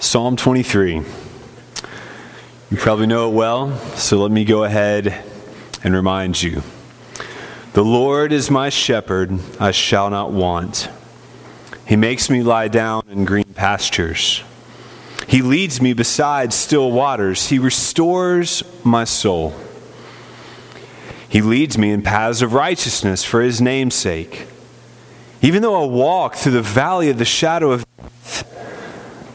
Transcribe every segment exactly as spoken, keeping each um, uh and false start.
Psalm twenty-three. You probably know it well, so let me go ahead and remind you. The Lord is my shepherd, I shall not want. He makes me lie down in green pastures. He leads me beside still waters. He restores my soul. He leads me in paths of righteousness for his name's sake. Even though I walk through the valley of the shadow of death,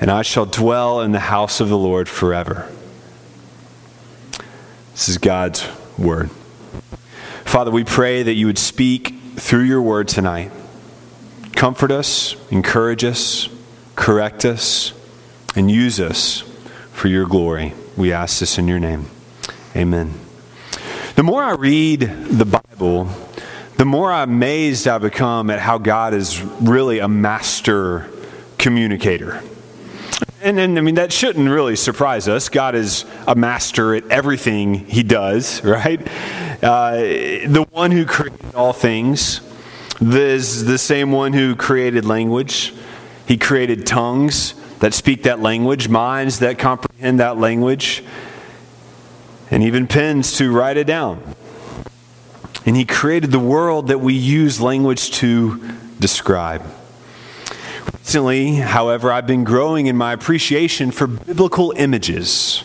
and I shall dwell in the house of the Lord forever. This is God's word. Father, we pray that you would speak through your word tonight. Comfort us, encourage us, correct us, and use us for your glory. We ask this in your name. Amen. The more I read the Bible, the more amazed I become at how God is really a master communicator. And, and I mean, that shouldn't really surprise us. God is a master at everything he does, right? Uh, the one who created all things. This the same one who created language. He created tongues that speak that language, minds that comprehend that language, and even pens to write it down. And he created the world that we use language to describe. Recently, however, I've been growing in my appreciation for biblical images.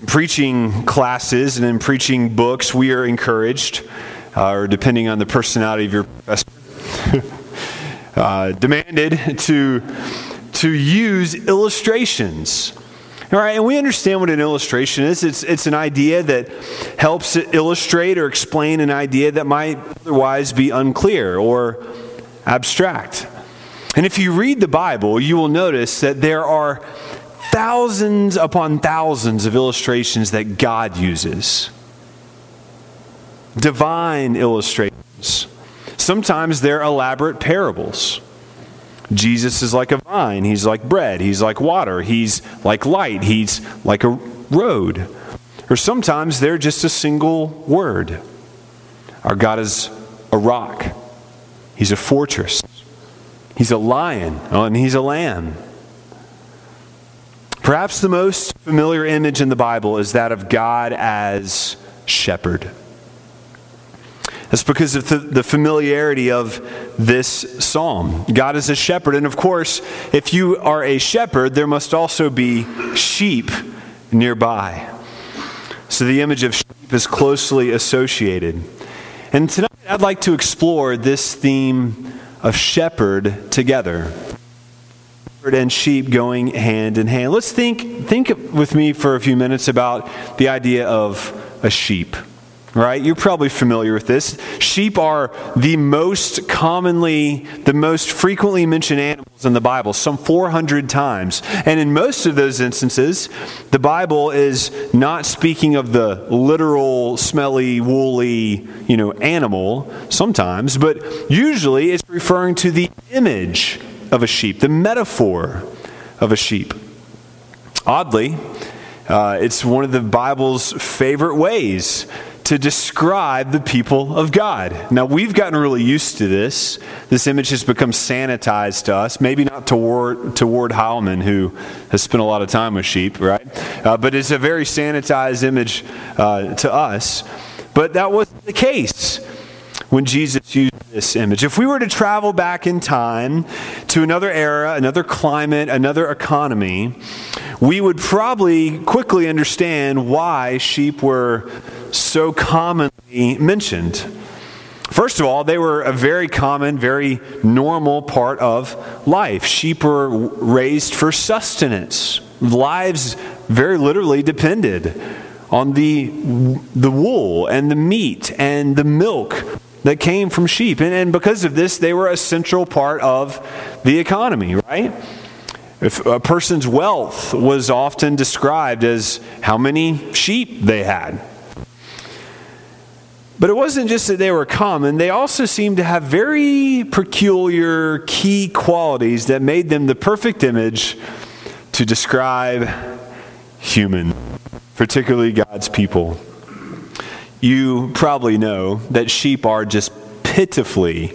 In preaching classes and in preaching books, we are encouraged, Uh, or depending on the personality of your professor, uh, demanded to to use illustrations. All right, and we understand what an illustration is. It's it's an idea that helps illustrate or explain an idea that might otherwise be unclear or abstract. And if you read the Bible, you will notice that there are thousands upon thousands of illustrations that God uses. Divine illustrations. Sometimes they're elaborate parables. Jesus is like a vine. He's like bread. He's like water. He's like light. He's like a road. Or sometimes they're just a single word. Our God is a rock. He's a fortress. He's a lion. Oh, and he's a lamb. Perhaps the most familiar image in the Bible is that of God as shepherd. That's because of the familiarity of this psalm. God is a shepherd. And of course, if you are a shepherd, there must also be sheep nearby. So the image of sheep is closely associated. And tonight I'd like to explore this theme of shepherd together. Shepherd and sheep going hand in hand. Let's think, think with me for a few minutes about the idea of a sheep. Right? You're probably familiar with this. Sheep are the most commonly, the most frequently mentioned animals in the Bible, some four hundred times. And in most of those instances, the Bible is not speaking of the literal, smelly, woolly, you know, animal sometimes, but usually it's referring to the image of a sheep, the metaphor of a sheep. Oddly, uh, it's one of the Bible's favorite ways to describe the people of God. Now, we've gotten really used to this. This image has become sanitized to us, maybe not to Ward, to Ward Heilman, who has spent a lot of time with sheep, right? Uh, but it's a very sanitized image uh, to us. But that wasn't the case when Jesus used this image. If we were to travel back in time to another era, another climate, another economy, we would probably quickly understand why sheep were so commonly mentioned. First of all, they were a very common, very normal part of life. Sheep were raised for sustenance. Lives very literally depended on the the wool and the meat and the milk that came from sheep. And, and because of this, they were a central part of the economy, right? If a person's wealth was often described as how many sheep they had. But it wasn't just that they were common. They also seemed to have very peculiar key qualities that made them the perfect image to describe human, particularly God's people. You probably know that sheep are just pitifully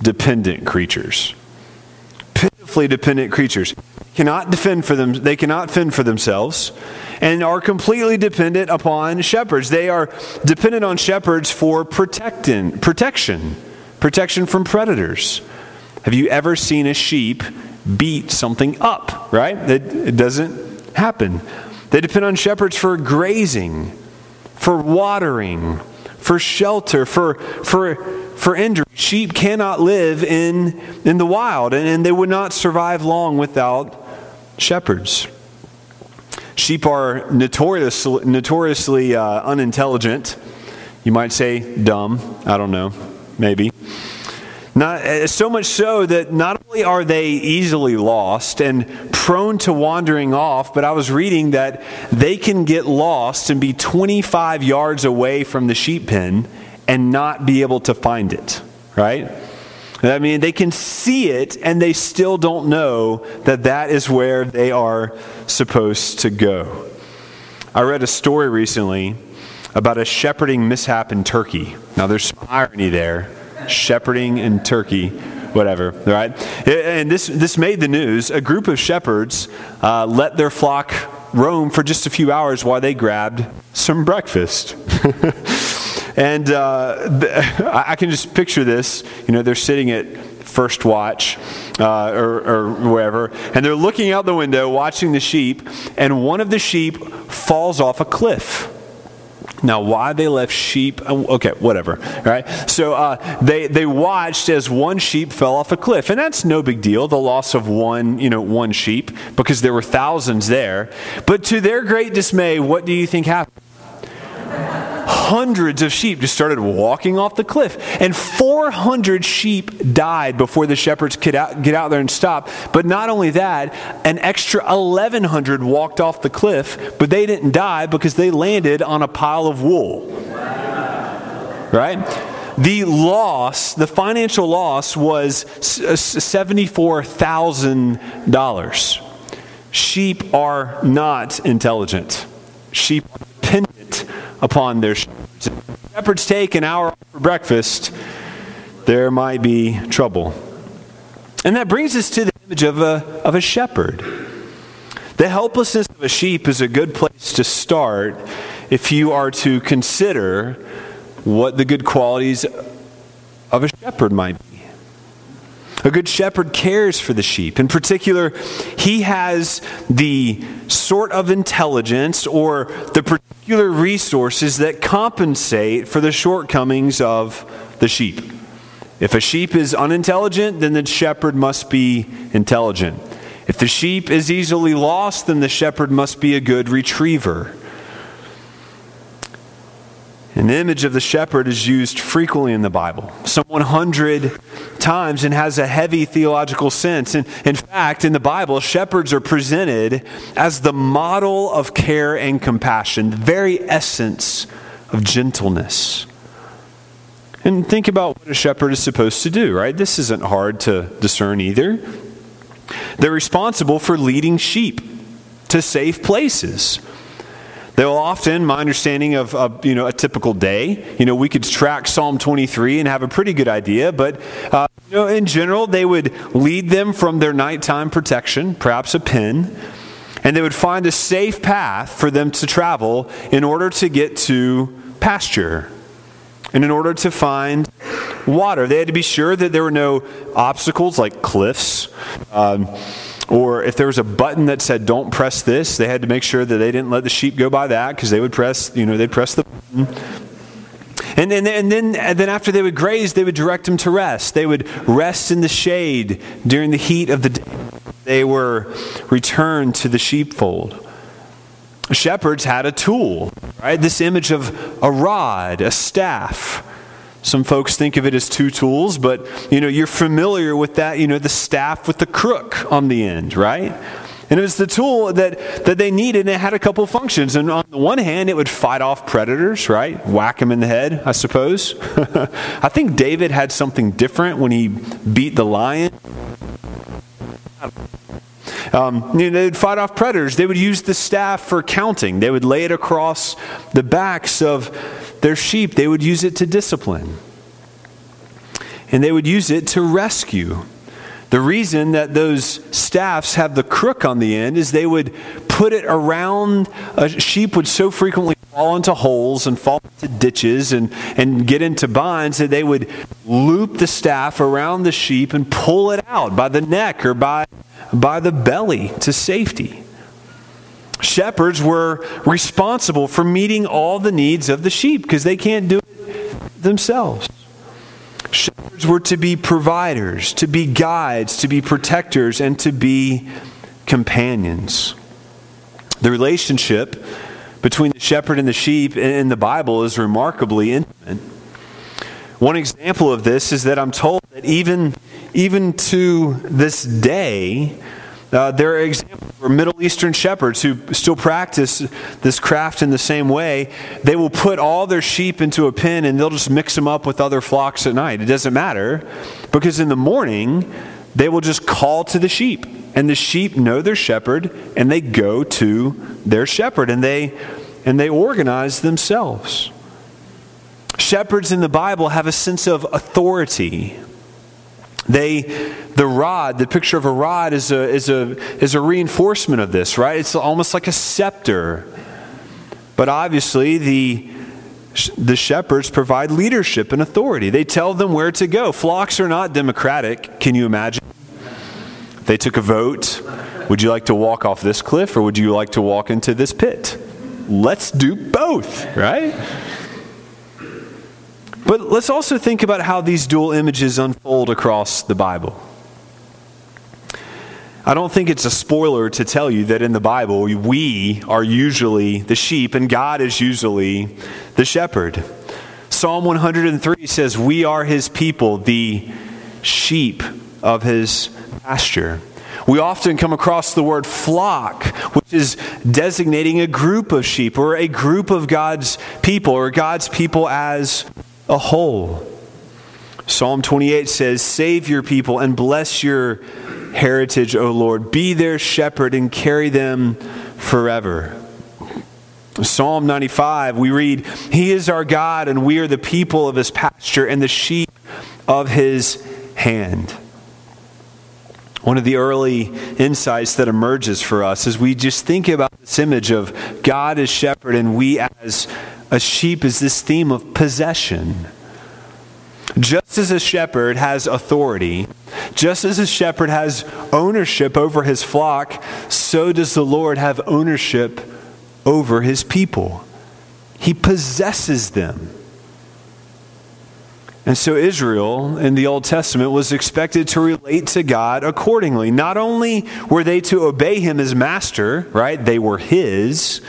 dependent creatures. Pitifully dependent creatures. Cannot defend for them, they cannot fend for themselves, and are completely dependent upon shepherds. They are dependent on shepherds for protectin, protection, protection from predators. Have you ever seen a sheep beat something up, right? It, it doesn't happen. They depend on shepherds for grazing, for watering, for shelter, for for for injury. Sheep cannot live in, in the wild, and, and they would not survive long without shepherds. Sheep are notoriously, notoriously uh, unintelligent. You might say dumb. I don't know. Maybe. Not, so much so that not only are they easily lost and prone to wandering off, but I was reading that they can get lost and be twenty-five yards away from the sheep pen and not be able to find it, right? I mean, they can see it and they still don't know that that is where they are supposed to go. I read a story recently about a shepherding mishap in Turkey. Now, there's some irony there. Shepherding in Turkey, whatever, right? And this this made the news. A group of shepherds uh, let their flock roam for just a few hours while they grabbed some breakfast. And uh, I can just picture this. You know, they're sitting at First Watch uh, or, or wherever, and they're looking out the window watching the sheep, and one of the sheep falls off a cliff. Now, why they left sheep? Okay, whatever. All right. So uh, they they watched as one sheep fell off a cliff, and that's no big deal. The loss of one, you know, one sheep, because there were thousands there. But to their great dismay, what do you think happened? Hundreds of sheep just started walking off the cliff, and four hundred sheep died before the shepherds could out, get out there and stop. But not only that, an extra eleven hundred walked off the cliff, but they didn't die because they landed on a pile of wool. Right? The loss, the financial loss, was seventy-four thousand dollars. Sheep are not intelligent. Sheep are dependent upon their shepherds. If shepherds take an hour for breakfast, there might be trouble. And that brings us to the image of a, of a shepherd. The helplessness of a sheep is a good place to start if you are to consider what the good qualities of a shepherd might be. A good shepherd cares for the sheep. In particular, he has the sort of intelligence or the particular resources that compensate for the shortcomings of the sheep. If a sheep is unintelligent, then the shepherd must be intelligent. If the sheep is easily lost, then the shepherd must be a good retriever. An image of the shepherd is used frequently in the Bible, some one hundred times, and has a heavy theological sense. And in fact, in the Bible, shepherds are presented as the model of care and compassion, the very essence of gentleness. And think about what a shepherd is supposed to do, right? This isn't hard to discern either. They're responsible for leading sheep to safe places. They will often, my understanding of, of you know a typical day, you know, we could track Psalm twenty-three and have a pretty good idea, but uh, you know, in general, they would lead them from their nighttime protection, perhaps a pen, and they would find a safe path for them to travel in order to get to pasture and in order to find water. They had to be sure that there were no obstacles like cliffs. Um, Or if there was a button that said, don't press this, they had to make sure that they didn't let the sheep go by that, because they would press, you know, they'd press the button. And, and, and, then, and then after they would graze, they would direct them to rest. They would rest in the shade during the heat of the day. They were returned to the sheepfold. Shepherds had a tool, right? This image of a rod, a staff. Some folks think of it as two tools, but, you know, you're familiar with that, you know, the staff with the crook on the end, right? And it was the tool that, that they needed, and it had a couple functions. And on the one hand, it would fight off predators, right? Whack them in the head, I suppose. I think David had something different when he beat the lion. Um, you know, they would fight off predators. They would use the staff for counting. They would lay it across the backs of their sheep. They would use it to discipline. And they would use it to rescue. The reason that those staffs have the crook on the end is they would put it around, a sheep would so frequently fall into holes and fall into ditches and, and get into binds that they would loop the staff around the sheep and pull it out by the neck or by, by the belly to safety. Shepherds were responsible for meeting all the needs of the sheep because they can't do it themselves. Shepherds were to be providers, to be guides, to be protectors, and to be companions. The relationship between the shepherd and the sheep in the Bible is remarkably intimate. One example of this is that I'm told that even, even to this day, uh, there are examples where Middle Eastern shepherds who still practice this craft in the same way. They will put all their sheep into a pen and they'll just mix them up with other flocks at night. It doesn't matter because in the morning they will just call to the sheep, and the sheep know their shepherd and they go to their shepherd and they and they organize themselves. Shepherds in the Bible have a sense of authority. They, the rod, the picture of a rod is a is a is a reinforcement of this, right? It's almost like a scepter. But obviously, the the shepherds provide leadership and authority. They tell them where to go. Flocks are not democratic. Can you imagine? They took a vote. Would you like to walk off this cliff, or would you like to walk into this pit? Let's do both, right? But let's also think about how these dual images unfold across the Bible. I don't think it's a spoiler to tell you that in the Bible, we are usually the sheep and God is usually the shepherd. Psalm one hundred three says, "We are his people, the sheep of his pasture." We often come across the word flock, which is designating a group of sheep or a group of God's people or God's people as a whole. Psalm twenty-eight says, "Save your people and bless your heritage, O Lord. Be their shepherd and carry them forever." Psalm ninety-five, we read, "He is our God and we are the people of his pasture and the sheep of his hand." One of the early insights that emerges for us is we just think about this image of God as shepherd and we as a sheep is this theme of possession. Just as a shepherd has authority, just as a shepherd has ownership over his flock, so does the Lord have ownership over his people. He possesses them. And so Israel in the Old Testament was expected to relate to God accordingly. Not only were they to obey him as master, right? They were his.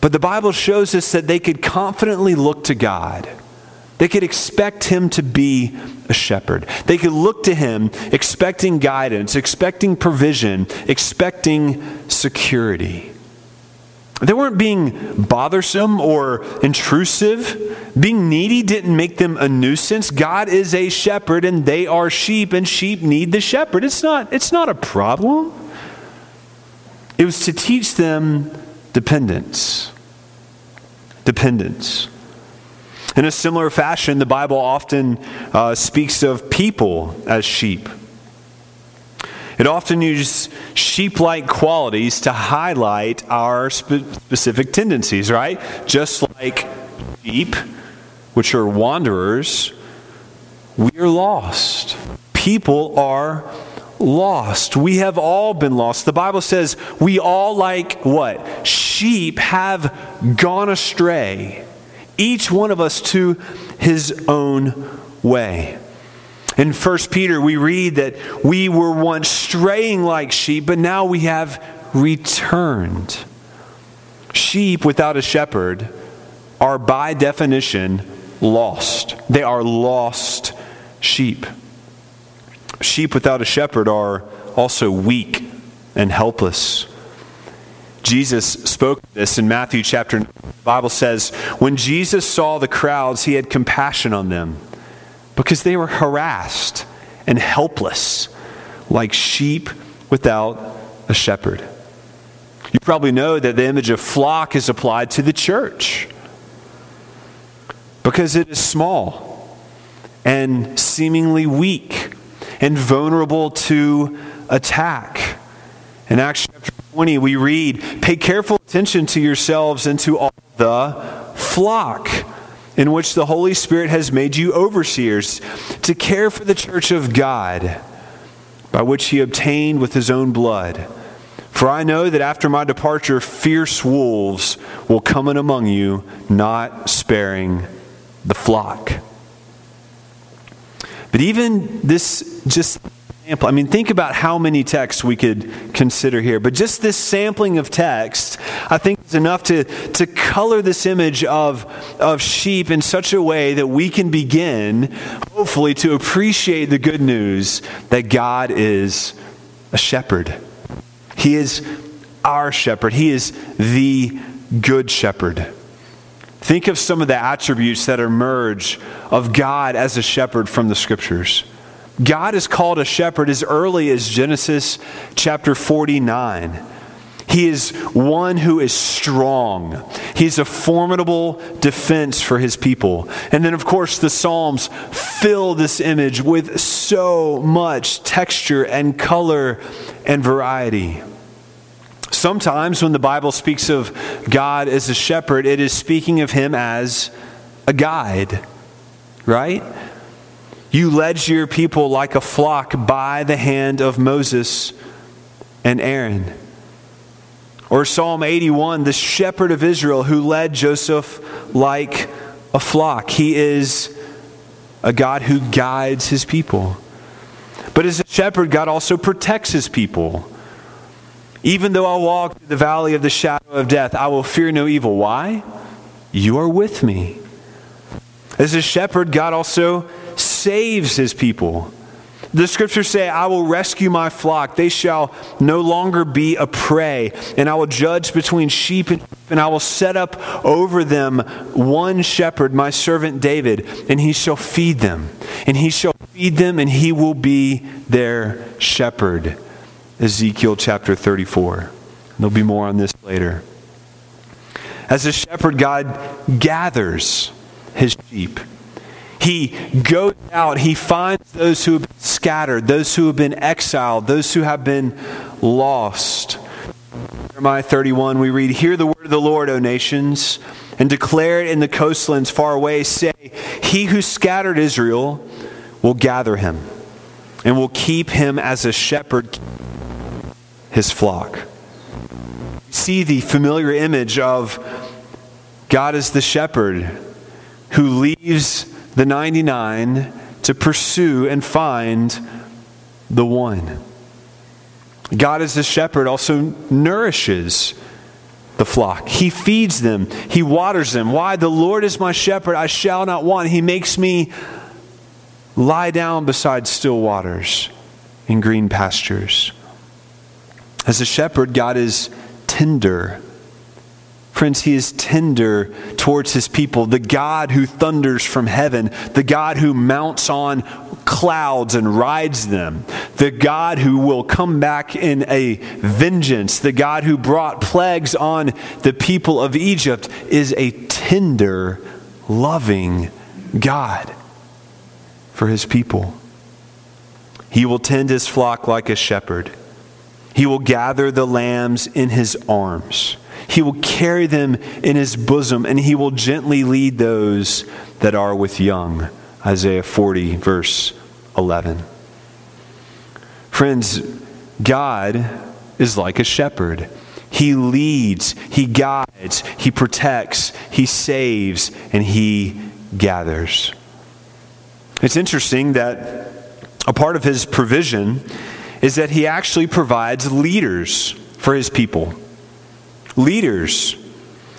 But the Bible shows us that they could confidently look to God. They could expect him to be a shepherd. They could look to him expecting guidance, expecting provision, expecting security. They weren't being bothersome or intrusive. Being needy didn't make them a nuisance. God is a shepherd and they are sheep, and sheep need the shepherd. It's not, it's not a problem. It was to teach them Dependence. Dependence. In a similar fashion, the Bible often uh, speaks of people as sheep. It often uses sheep-like qualities to highlight our spe- specific tendencies, right? Just like sheep, which are wanderers, we are lost. People are lost. We have all been lost. The Bible says we all, like what? Sheep, have gone astray. Each one of us to his own way. In First Peter, we read that we were once straying like sheep, but now we have returned. Sheep without a shepherd are by definition lost. They are lost sheep. Sheep without a shepherd are also weak and helpless. Jesus spoke this in Matthew chapter nine. The Bible says, when Jesus saw the crowds, he had compassion on them because they were harassed and helpless like sheep without a shepherd. You probably know that the image of flock is applied to the church because it is small and seemingly weak and vulnerable to attack. In Acts chapter twenty, we read, pay careful attention to yourselves and to all the flock in which the Holy Spirit has made you overseers to care for the church of God, by which he obtained with his own blood. For I know that after my departure, fierce wolves will come in among you, not sparing the flock. But even this just sample, I mean, think about how many texts we could consider here. But just this sampling of text, I think is enough to, to color this image of, of sheep in such a way that we can begin, hopefully, to appreciate the good news that God is a shepherd. He is our shepherd. He is the good shepherd. Think of some of the attributes that emerge of God as a shepherd from the scriptures. God is called a shepherd as early as Genesis chapter forty-nine. He is one who is strong. He is a formidable defense for his people. And then, of course, the Psalms fill this image with so much texture and color and variety. Sometimes when the Bible speaks of God as a shepherd, it is speaking of him as a guide, right? You led your people like a flock by the hand of Moses and Aaron. Or Psalm eighty-one, the shepherd of Israel who led Joseph like a flock. He is a God who guides his people. But as a shepherd, God also protects his people. Even though I walk through the valley of the shadow of death, I will fear no evil. Why? You are with me. As a shepherd, God also saves his people. The scriptures say, I will rescue my flock. They shall no longer be a prey. And I will judge between sheep and sheep, and I will set up over them one shepherd, my servant David. And he shall feed them. And he shall feed them and he will be their shepherd. Ezekiel chapter thirty-four. There'll be more on this later. As a shepherd, God gathers his sheep. He goes out, he finds those who have been scattered, those who have been exiled, those who have been lost. Jeremiah thirty-one, we read, hear the word of the Lord, O nations, and declare it in the coastlands far away. Say, he who scattered Israel will gather him and will keep him as a shepherd his flock. We see the familiar image of God as the shepherd who leaves the ninety-nine to pursue and find the one. God as the shepherd also nourishes the flock. He feeds them. He waters them. Why? The Lord is my shepherd. I shall not want. He makes me lie down beside still waters in green pastures. As a shepherd, God is tender. Friends, he is tender towards his people. The God who thunders from heaven. The God who mounts on clouds and rides them. The God who will come back in a vengeance. The God who brought plagues on the people of Egypt is a tender, loving God for his people. He will tend his flock like a shepherd. He will gather the lambs in his arms. He will carry them in his bosom, and he will gently lead those that are with young. Isaiah forty, verse eleven. Friends, God is like a shepherd. He leads, he guides, he protects, he saves, and he gathers. It's interesting that a part of his provision is that he actually provides leaders for his people. Leaders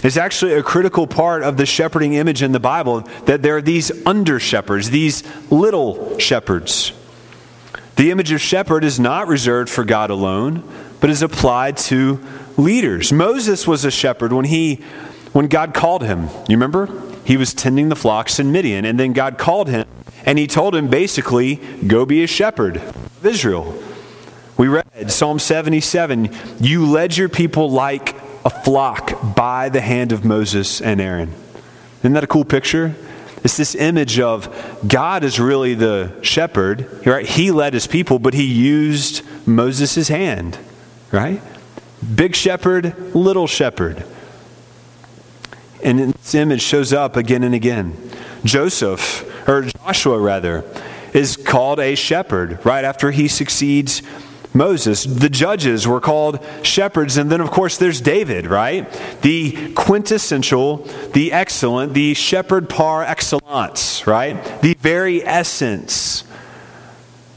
is actually a critical part of the shepherding image in the Bible, that there are these under shepherds, these little shepherds. The image of shepherd is not reserved for God alone, but is applied to leaders. Moses was a shepherd when he, when God called him. You remember? He was tending the flocks in Midian, and then God called him, and he told him basically, go be a shepherd of Israel. We read Psalm seventy-seven, you led your people like a flock by the hand of Moses and Aaron. Isn't that a cool picture? It's this image of God is really the shepherd, right? He led his people, but he used Moses' hand, right? Big shepherd, little shepherd. And this image shows up again and again. Joseph, or Joshua rather, is called a shepherd right after he succeeds Moses. The judges were called shepherds. And then, of course, there's David, right? The quintessential, the excellent, the shepherd par excellence, right? The very essence.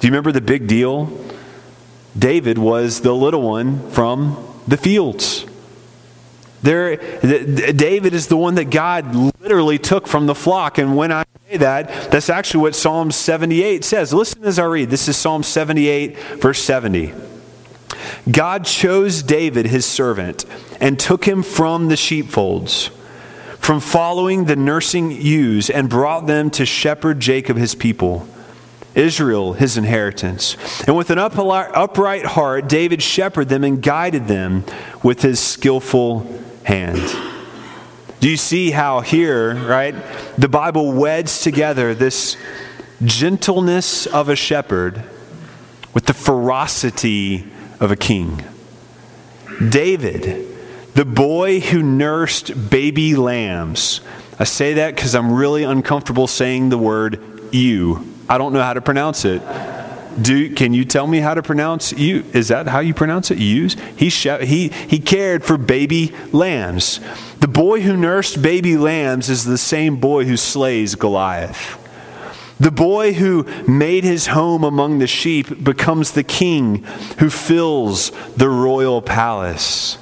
Do you remember the big deal? David was the little one from the fields. There, David is the one that God literally took from the flock. And when I say that, that's actually what Psalm seventy-eight says. Listen as I read. This is Psalm seventy-eight, verse seventy. God chose David, his servant, and took him from the sheepfolds, from following the nursing ewes, and brought them to shepherd Jacob, his people, Israel, his inheritance. And with an upright heart, David shepherded them and guided them with his skillful hand. Do you see how here, right, the Bible weds together this gentleness of a shepherd with the ferocity of a king? David, the boy who nursed baby lambs. I say that because I'm really uncomfortable saying the word ewe. I don't know how to pronounce it. Do, can you tell me how to pronounce you? Is that how you pronounce it? Ewes? He, he, he cared for baby lambs. The boy who nursed baby lambs is the same boy who slays Goliath. The boy who made his home among the sheep becomes the king who fills the royal palace.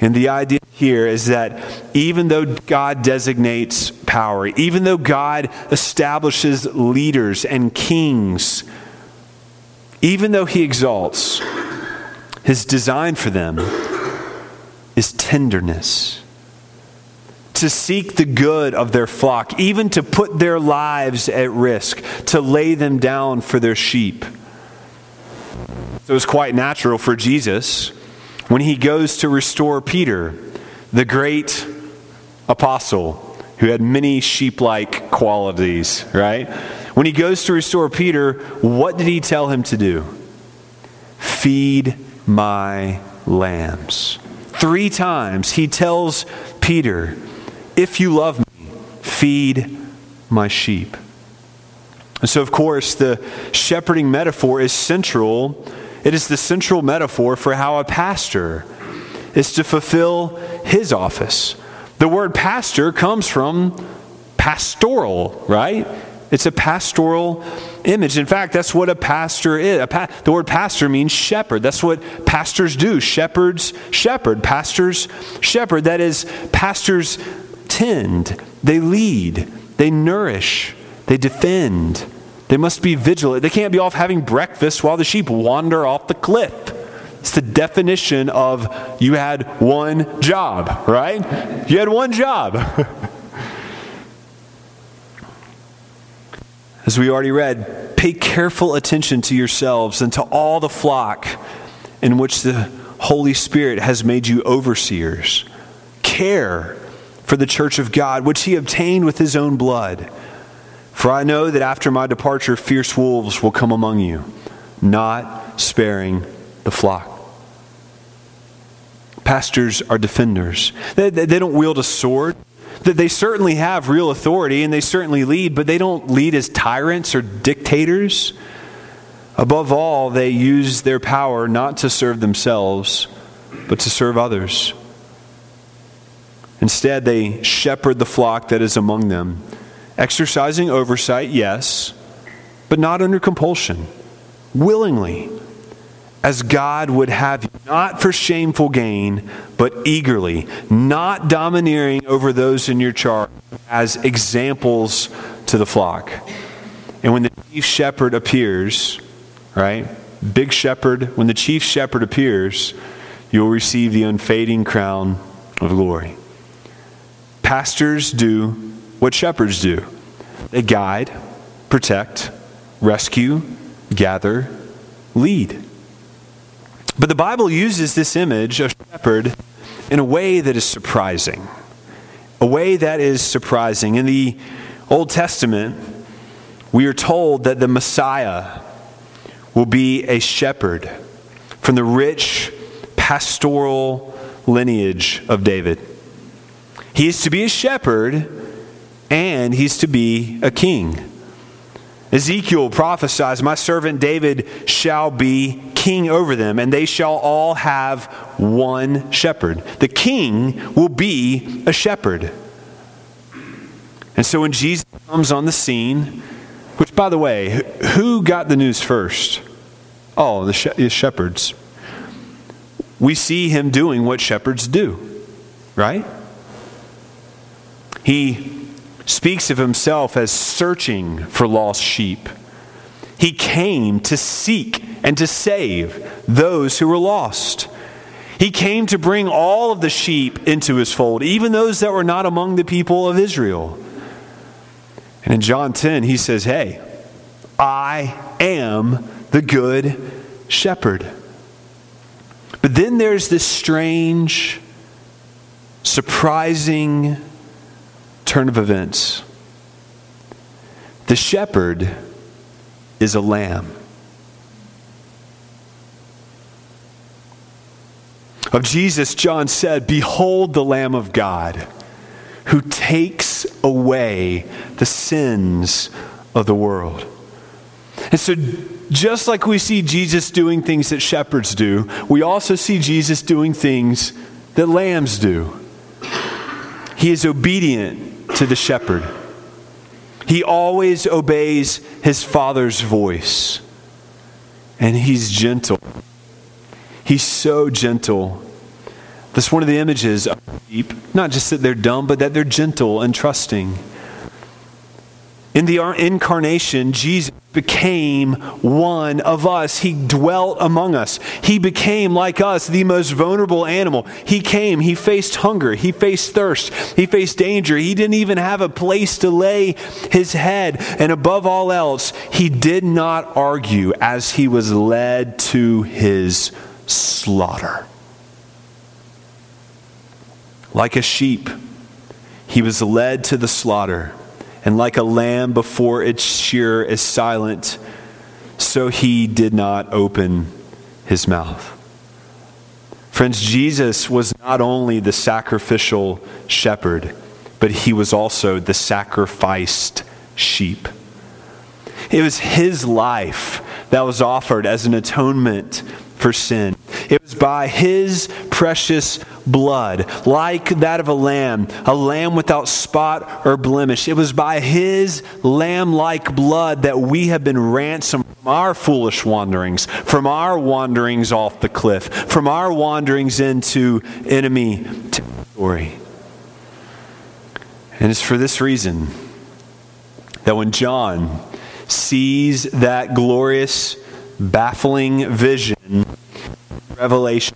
And the idea here is that even though God designates power, even though God establishes leaders and kings, even though he exalts, his design for them is tenderness. To seek the good of their flock, even to put their lives at risk, to lay them down for their sheep. So it's quite natural for Jesus when he goes to restore Peter, the great apostle who had many sheep-like qualities, right? When he goes to restore Peter, what did he tell him to do? Feed my lambs. Three times he tells Peter, if you love me, feed my sheep. And so, of course, the shepherding metaphor is central. It is the central metaphor for how a pastor is to fulfill his office. The word pastor comes from pastoral, right? It's a pastoral image. In fact, that's what a pastor is. A pa- the word pastor means shepherd. That's what pastors do. Shepherds shepherd. Pastors shepherd. That is, pastors tend. They lead. They nourish. They defend. They must be vigilant. They can't be off having breakfast while the sheep wander off the cliff. It's the definition of you had one job, right? You had one job. As we already read, pay careful attention to yourselves and to all the flock in which the Holy Spirit has made you overseers. Care for the church of God, which he obtained with his own blood. For I know that after my departure, fierce wolves will come among you, not sparing the flock. Pastors are defenders. They, they, they don't wield a sword. They, they certainly have real authority, and they certainly lead, but they don't lead as tyrants or dictators. Above all, they use their power not to serve themselves, but to serve others. Instead, they shepherd the flock that is among them, exercising oversight, yes, but not under compulsion, willingly, as God would have you, not for shameful gain, but eagerly, not domineering over those in your charge, as examples to the flock. And when the chief shepherd appears, right, big shepherd, when the chief shepherd appears, you'll receive the unfading crown of glory. Pastors do what shepherds do. They guide, protect, rescue, gather, lead. But the Bible uses this image of shepherd in a way that is surprising. A way that is surprising. In the Old Testament, we are told that the Messiah will be a shepherd from the rich pastoral lineage of David. He is to be a shepherd and he's to be a king. Ezekiel prophesies, "My servant David shall be king over them, and they shall all have one shepherd." The king will be a shepherd. And so when Jesus comes on the scene, which, by the way, who got the news first? Oh, the shepherds. We see him doing what shepherds do, right? He speaks of himself as searching for lost sheep. He came to seek and to save those who were lost. He came to bring all of the sheep into his fold, even those that were not among the people of Israel. And in John ten, he says, "Hey, I am the good shepherd." But then there's this strange, surprising turn of events. The shepherd is a lamb. Of Jesus, John said, "Behold the Lamb of God, who takes away the sins of the world." And so just like we see Jesus doing things that shepherds do, we also see Jesus doing things that lambs do. He is obedient to the shepherd. He always obeys his Father's voice. And he's gentle. He's so gentle. That's one of the images of sheep. Not just that they're dumb, but that they're gentle and trusting. In the incarnation, Jesus became one of us. He dwelt among us. He became, like us, the most vulnerable animal. He came. He faced hunger. He faced thirst. He faced danger. He didn't even have a place to lay his head. And above all else, he did not argue as he was led to his slaughter. Like a sheep, he was led to the slaughter, and like a lamb before its shearer is silent, so he did not open his mouth. Friends, Jesus was not only the sacrificial shepherd, but he was also the sacrificed sheep. It was his life that was offered as an atonement for sin. It was by his precious blood, like that of a lamb, a lamb without spot or blemish. It was by his lamb-like blood that we have been ransomed from our foolish wanderings, from our wanderings off the cliff, from our wanderings into enemy territory. And it's for this reason that when John sees that glorious, baffling vision, Revelation,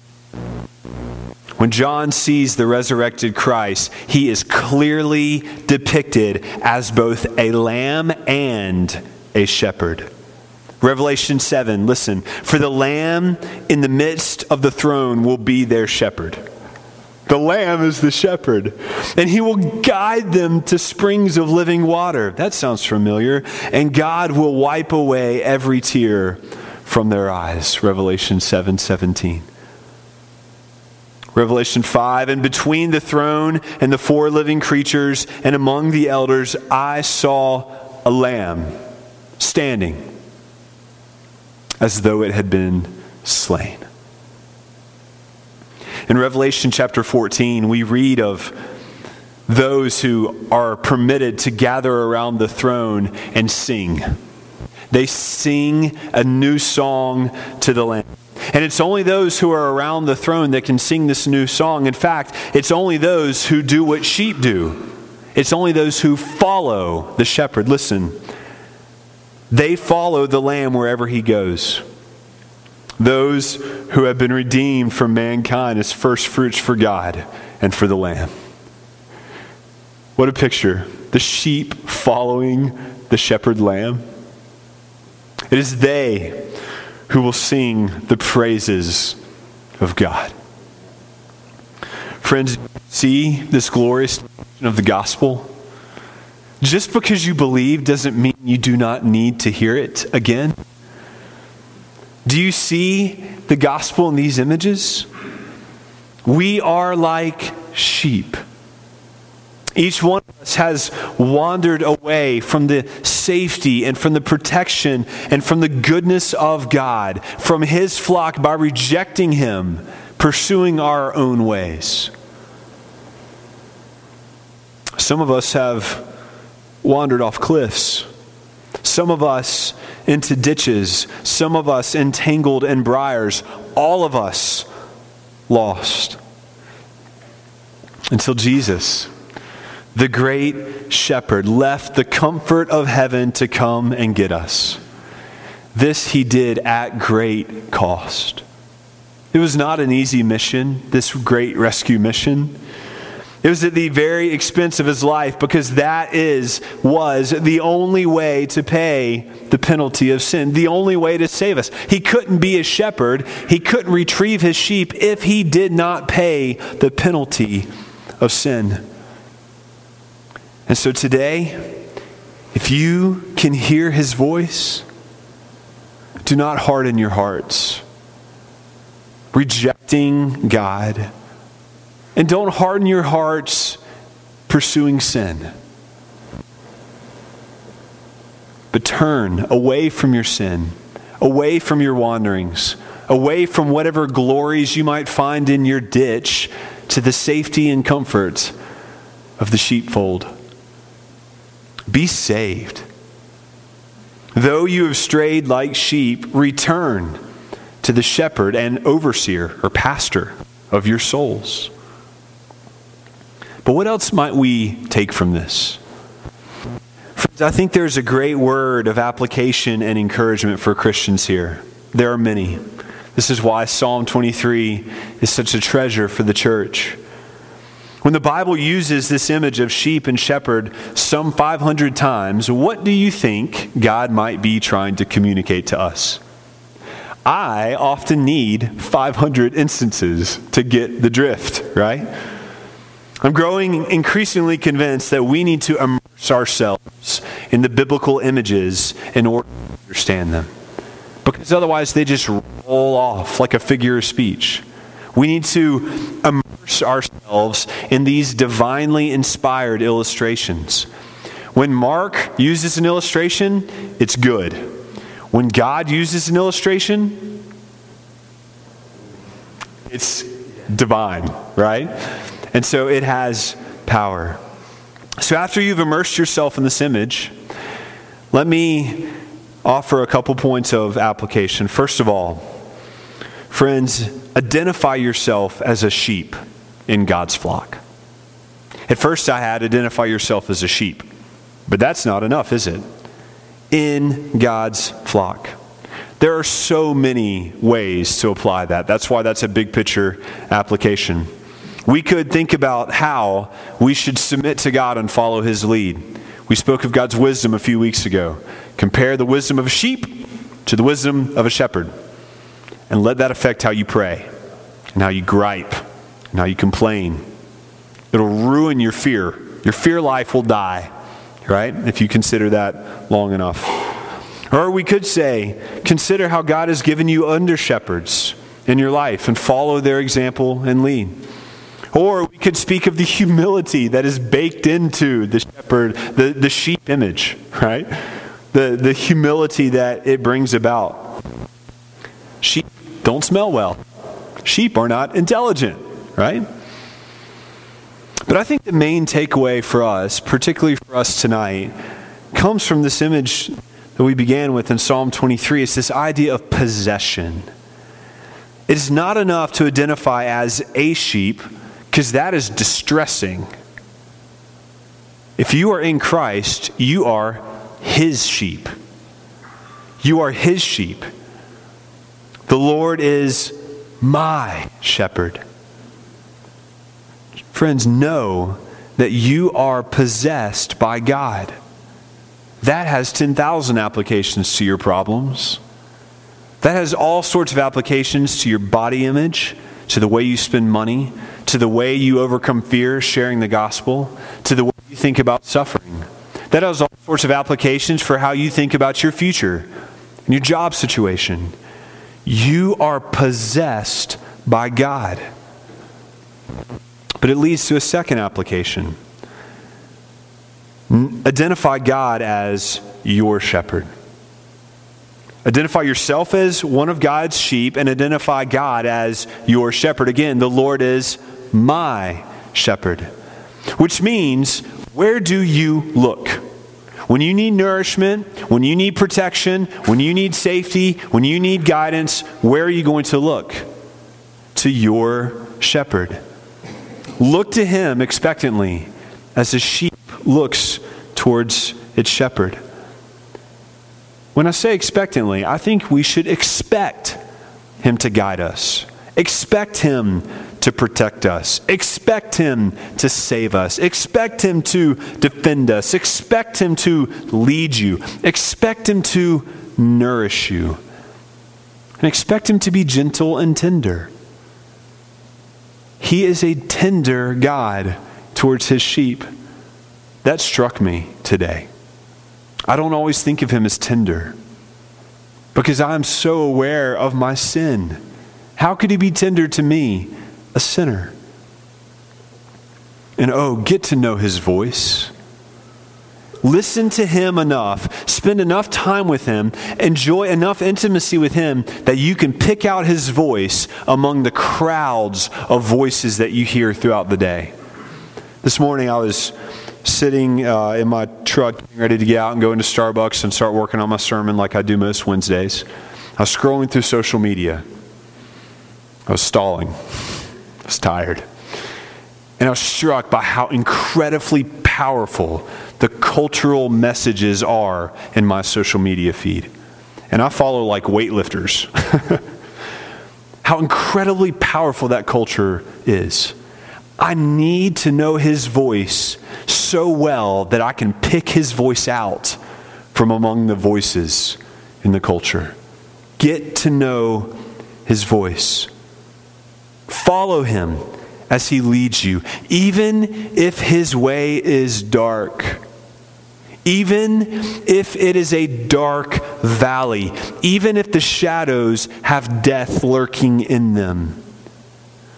when John sees the resurrected Christ, he is clearly depicted as both a lamb and a shepherd. Revelation seven, listen, "For the lamb in the midst of the throne will be their shepherd." The lamb is the shepherd. "And he will guide them to springs of living water." That sounds familiar. "And God will wipe away every tear from their eyes." Revelation seven seventeen. Revelation five, "And between the throne and the four living creatures and among the elders, I saw a lamb standing as though it had been slain." In Revelation chapter fourteen, we read of those who are permitted to gather around the throne and sing. They sing a new song to the Lamb. And it's only those who are around the throne that can sing this new song. In fact, it's only those who do what sheep do. It's only those who follow the shepherd. Listen, they follow the Lamb wherever he goes. those who have been redeemed from mankind as first fruits for God and for the Lamb. What a picture. The sheep following the shepherd lamb. It is they who will sing the praises of God. Friends, see this glorious vision of the gospel? Just because you believe doesn't mean you do not need to hear it again. Do you see the gospel in these images? We are like sheep. Each one of us has wandered away from the safety and from the protection and from the goodness of God, from his flock by rejecting him, pursuing our own ways. Some of us have wandered off cliffs. Some of us into ditches. Some of us entangled in briars. All of us lost. Until Jesus, the great shepherd, left the comfort of heaven to come and get us. This he did at great cost. It was not an easy mission, this great rescue mission. It was at the very expense of his life, because that is, was the only way to pay the penalty of sin, the only way to save us. He couldn't be a shepherd. He couldn't retrieve his sheep if he did not pay the penalty of sin. And so today, if you can hear his voice, do not harden your hearts, rejecting God. And don't harden your hearts pursuing sin. But turn away from your sin, away from your wanderings, away from whatever glories you might find in your ditch to the safety and comfort of the sheepfold. Be saved. Though you have strayed like sheep, return to the shepherd and overseer or pastor of your souls. But what else might we take from this? Friends, I think there's a great word of application and encouragement for Christians here. There are many. This is why Psalm twenty-three is such a treasure for the church. When the Bible uses this image of sheep and shepherd some five hundred times, what do you think God might be trying to communicate to us? I often need five hundred instances to get the drift, right? I'm growing increasingly convinced that we need to immerse ourselves in the biblical images in order to understand them. Because otherwise they just roll off like a figure of speech. We need to immerse ourselves in these divinely inspired illustrations. When Mark uses an illustration, it's good. When God uses an illustration, it's divine, right? And so it has power. So after you've immersed yourself in this image, let me offer a couple points of application. First of all, friends, identify yourself as a sheep in God's flock. At first I had identify yourself as a sheep, but that's not enough, is it? In God's flock. There are so many ways to apply that. That's why that's a big picture application. We could think about how we should submit to God and follow his lead. We spoke of God's wisdom a few weeks ago. Compare the wisdom of a sheep to the wisdom of a shepherd. And let that affect how you pray and how you gripe and how you complain. It'll ruin your fear. Your fear life will die, right? If you consider that long enough. Or we could say, consider how God has given you under shepherds in your life and follow their example and lead. Or we could speak of the humility that is baked into the shepherd, the, the sheep image, right? The, the humility that it brings about. Sheep don't smell well. Sheep are not intelligent, right? But I think the main takeaway for us, particularly for us tonight, comes from this image that we began with in Psalm twenty-three. It's this idea of possession. It is not enough to identify as a sheep, because that is distressing. If you are in Christ, you are his sheep. You are his sheep. The Lord is my shepherd. Friends, know that you are possessed by God. That has ten thousand applications to your problems. That has all sorts of applications to your body image, to the way you spend money, to the way you overcome fear sharing the gospel, to the way you think about suffering. That has all sorts of applications for how you think about your future and your job situation. You are possessed by God. But it leads to a second application. Identify God as your shepherd. Identify yourself as one of God's sheep and identify God as your shepherd. Again, the Lord is my shepherd. Which means, where do you look? When you need nourishment, when you need protection, when you need safety, when you need guidance, where are you going to look? To your shepherd. Look to him expectantly as a sheep looks towards its shepherd. When I say expectantly, I think we should expect him to guide us. Expect him to protect us. Expect him to save us. Expect him to defend us. Expect him to lead you. Expect him to nourish you. And expect him to be gentle and tender. He is a tender God towards his sheep. That struck me today. I don't always think of him as tender because I'm so aware of my sin. How could he be tender to me, a sinner? And oh, get to know his voice. Listen to him enough, spend enough time with him, enjoy enough intimacy with him that you can pick out his voice among the crowds of voices that you hear throughout the day. This morning I was sitting uh, in my truck, getting ready to get out and go into Starbucks and start working on my sermon like I do most Wednesdays. I was scrolling through social media. I was stalling. I was tired. And I was struck by how incredibly powerful the cultural messages are in my social media feed. And I follow like weightlifters. How incredibly powerful that culture is. I need to know his voice so well that I can pick his voice out from among the voices in the culture. Get to know his voice. Follow him as he leads you, even if his way is dark, even if it is a dark valley, even if the shadows have death lurking in them.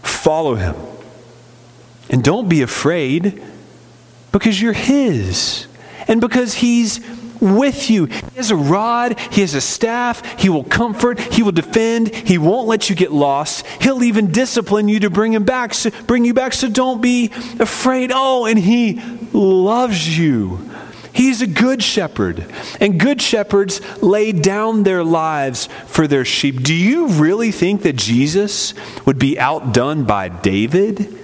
Follow him. And don't be afraid, because you're his, and because he's with you. He has a rod, he has a staff, he will comfort, he will defend, he won't let you get lost. He'll even discipline you to bring him back, so bring you back, so don't be afraid. Oh, and he loves you. He's a good shepherd, and good shepherds lay down their lives for their sheep. Do you really think that Jesus would be outdone by David?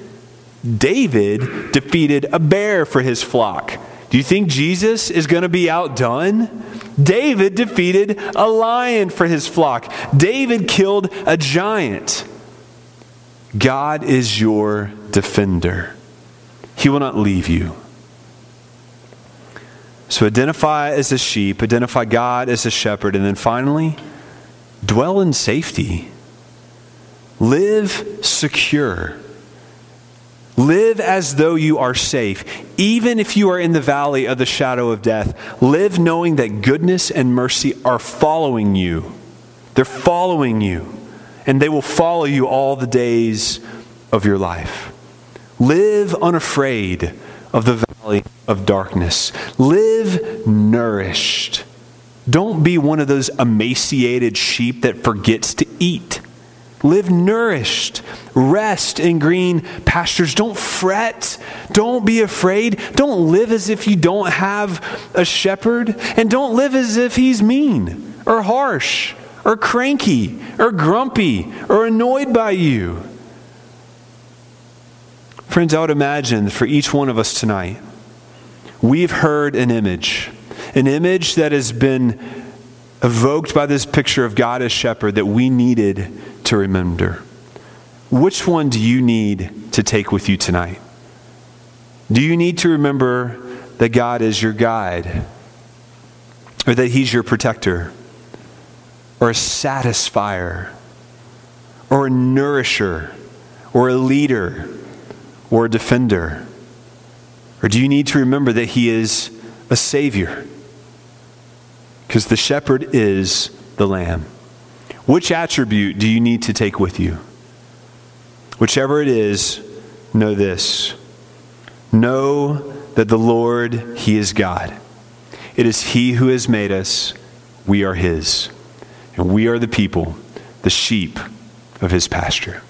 David defeated a bear for his flock. Do you think Jesus is going to be outdone? David defeated a lion for his flock. David killed a giant. God is your defender. He will not leave you. So identify as a sheep, identify God as a shepherd, and then finally, dwell in safety. Live secure. Live as though you are safe. Even if you are in the valley of the shadow of death, live knowing that goodness and mercy are following you. They're following you, and they will follow you all the days of your life. Live unafraid of the valley of darkness. Live nourished. Don't be one of those emaciated sheep that forgets to eat. Live nourished. Rest in green pastures. Don't fret. Don't be afraid. Don't live as if you don't have a shepherd. And don't live as if he's mean or harsh or cranky or grumpy or annoyed by you. Friends, I would imagine for each one of us tonight, we've heard an image. An image that has been evoked by this picture of God as shepherd that we needed to remember? Which one do you need to take with you tonight? Do you need to remember that God is your guide? Or that he's your protector? Or a satisfier? Or a nourisher? Or a leader? Or a defender? Or do you need to remember that he is a savior? Because the shepherd is the lamb. Which attribute do you need to take with you? Whichever it is, know this. Know that the Lord, he is God. It is he who has made us. We are his. And we are the people, the sheep of his pasture.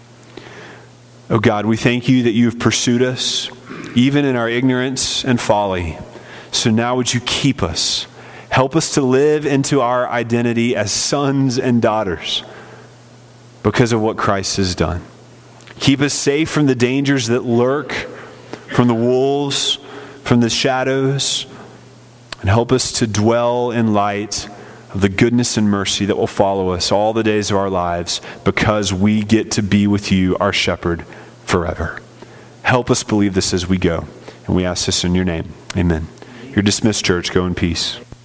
Oh God, we thank you that you've pursued us, even in our ignorance and folly. So now would you keep us? Help us to live into our identity as sons and daughters because of what Christ has done. Keep us safe from the dangers that lurk, from the wolves, from the shadows, and help us to dwell in light of the goodness and mercy that will follow us all the days of our lives because we get to be with you, our shepherd, forever. Help us believe this as we go. And we ask this in your name. Amen. You're dismissed, church. Go in peace.